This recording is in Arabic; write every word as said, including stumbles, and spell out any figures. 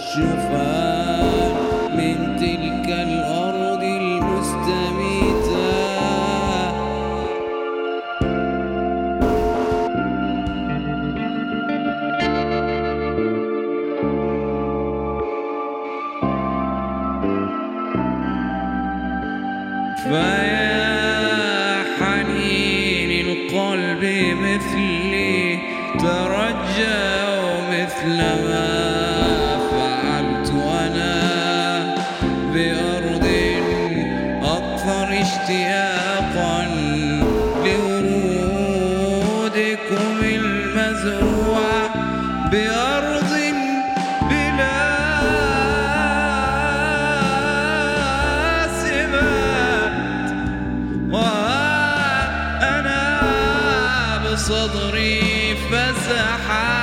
شفاء من تلك الأرض المستميتة فيا حنين القلب مثلي ترجى مثلما اشتياقا لورودكم المزروعة بأرض بلا سمات، وأنا بصدري فسحات.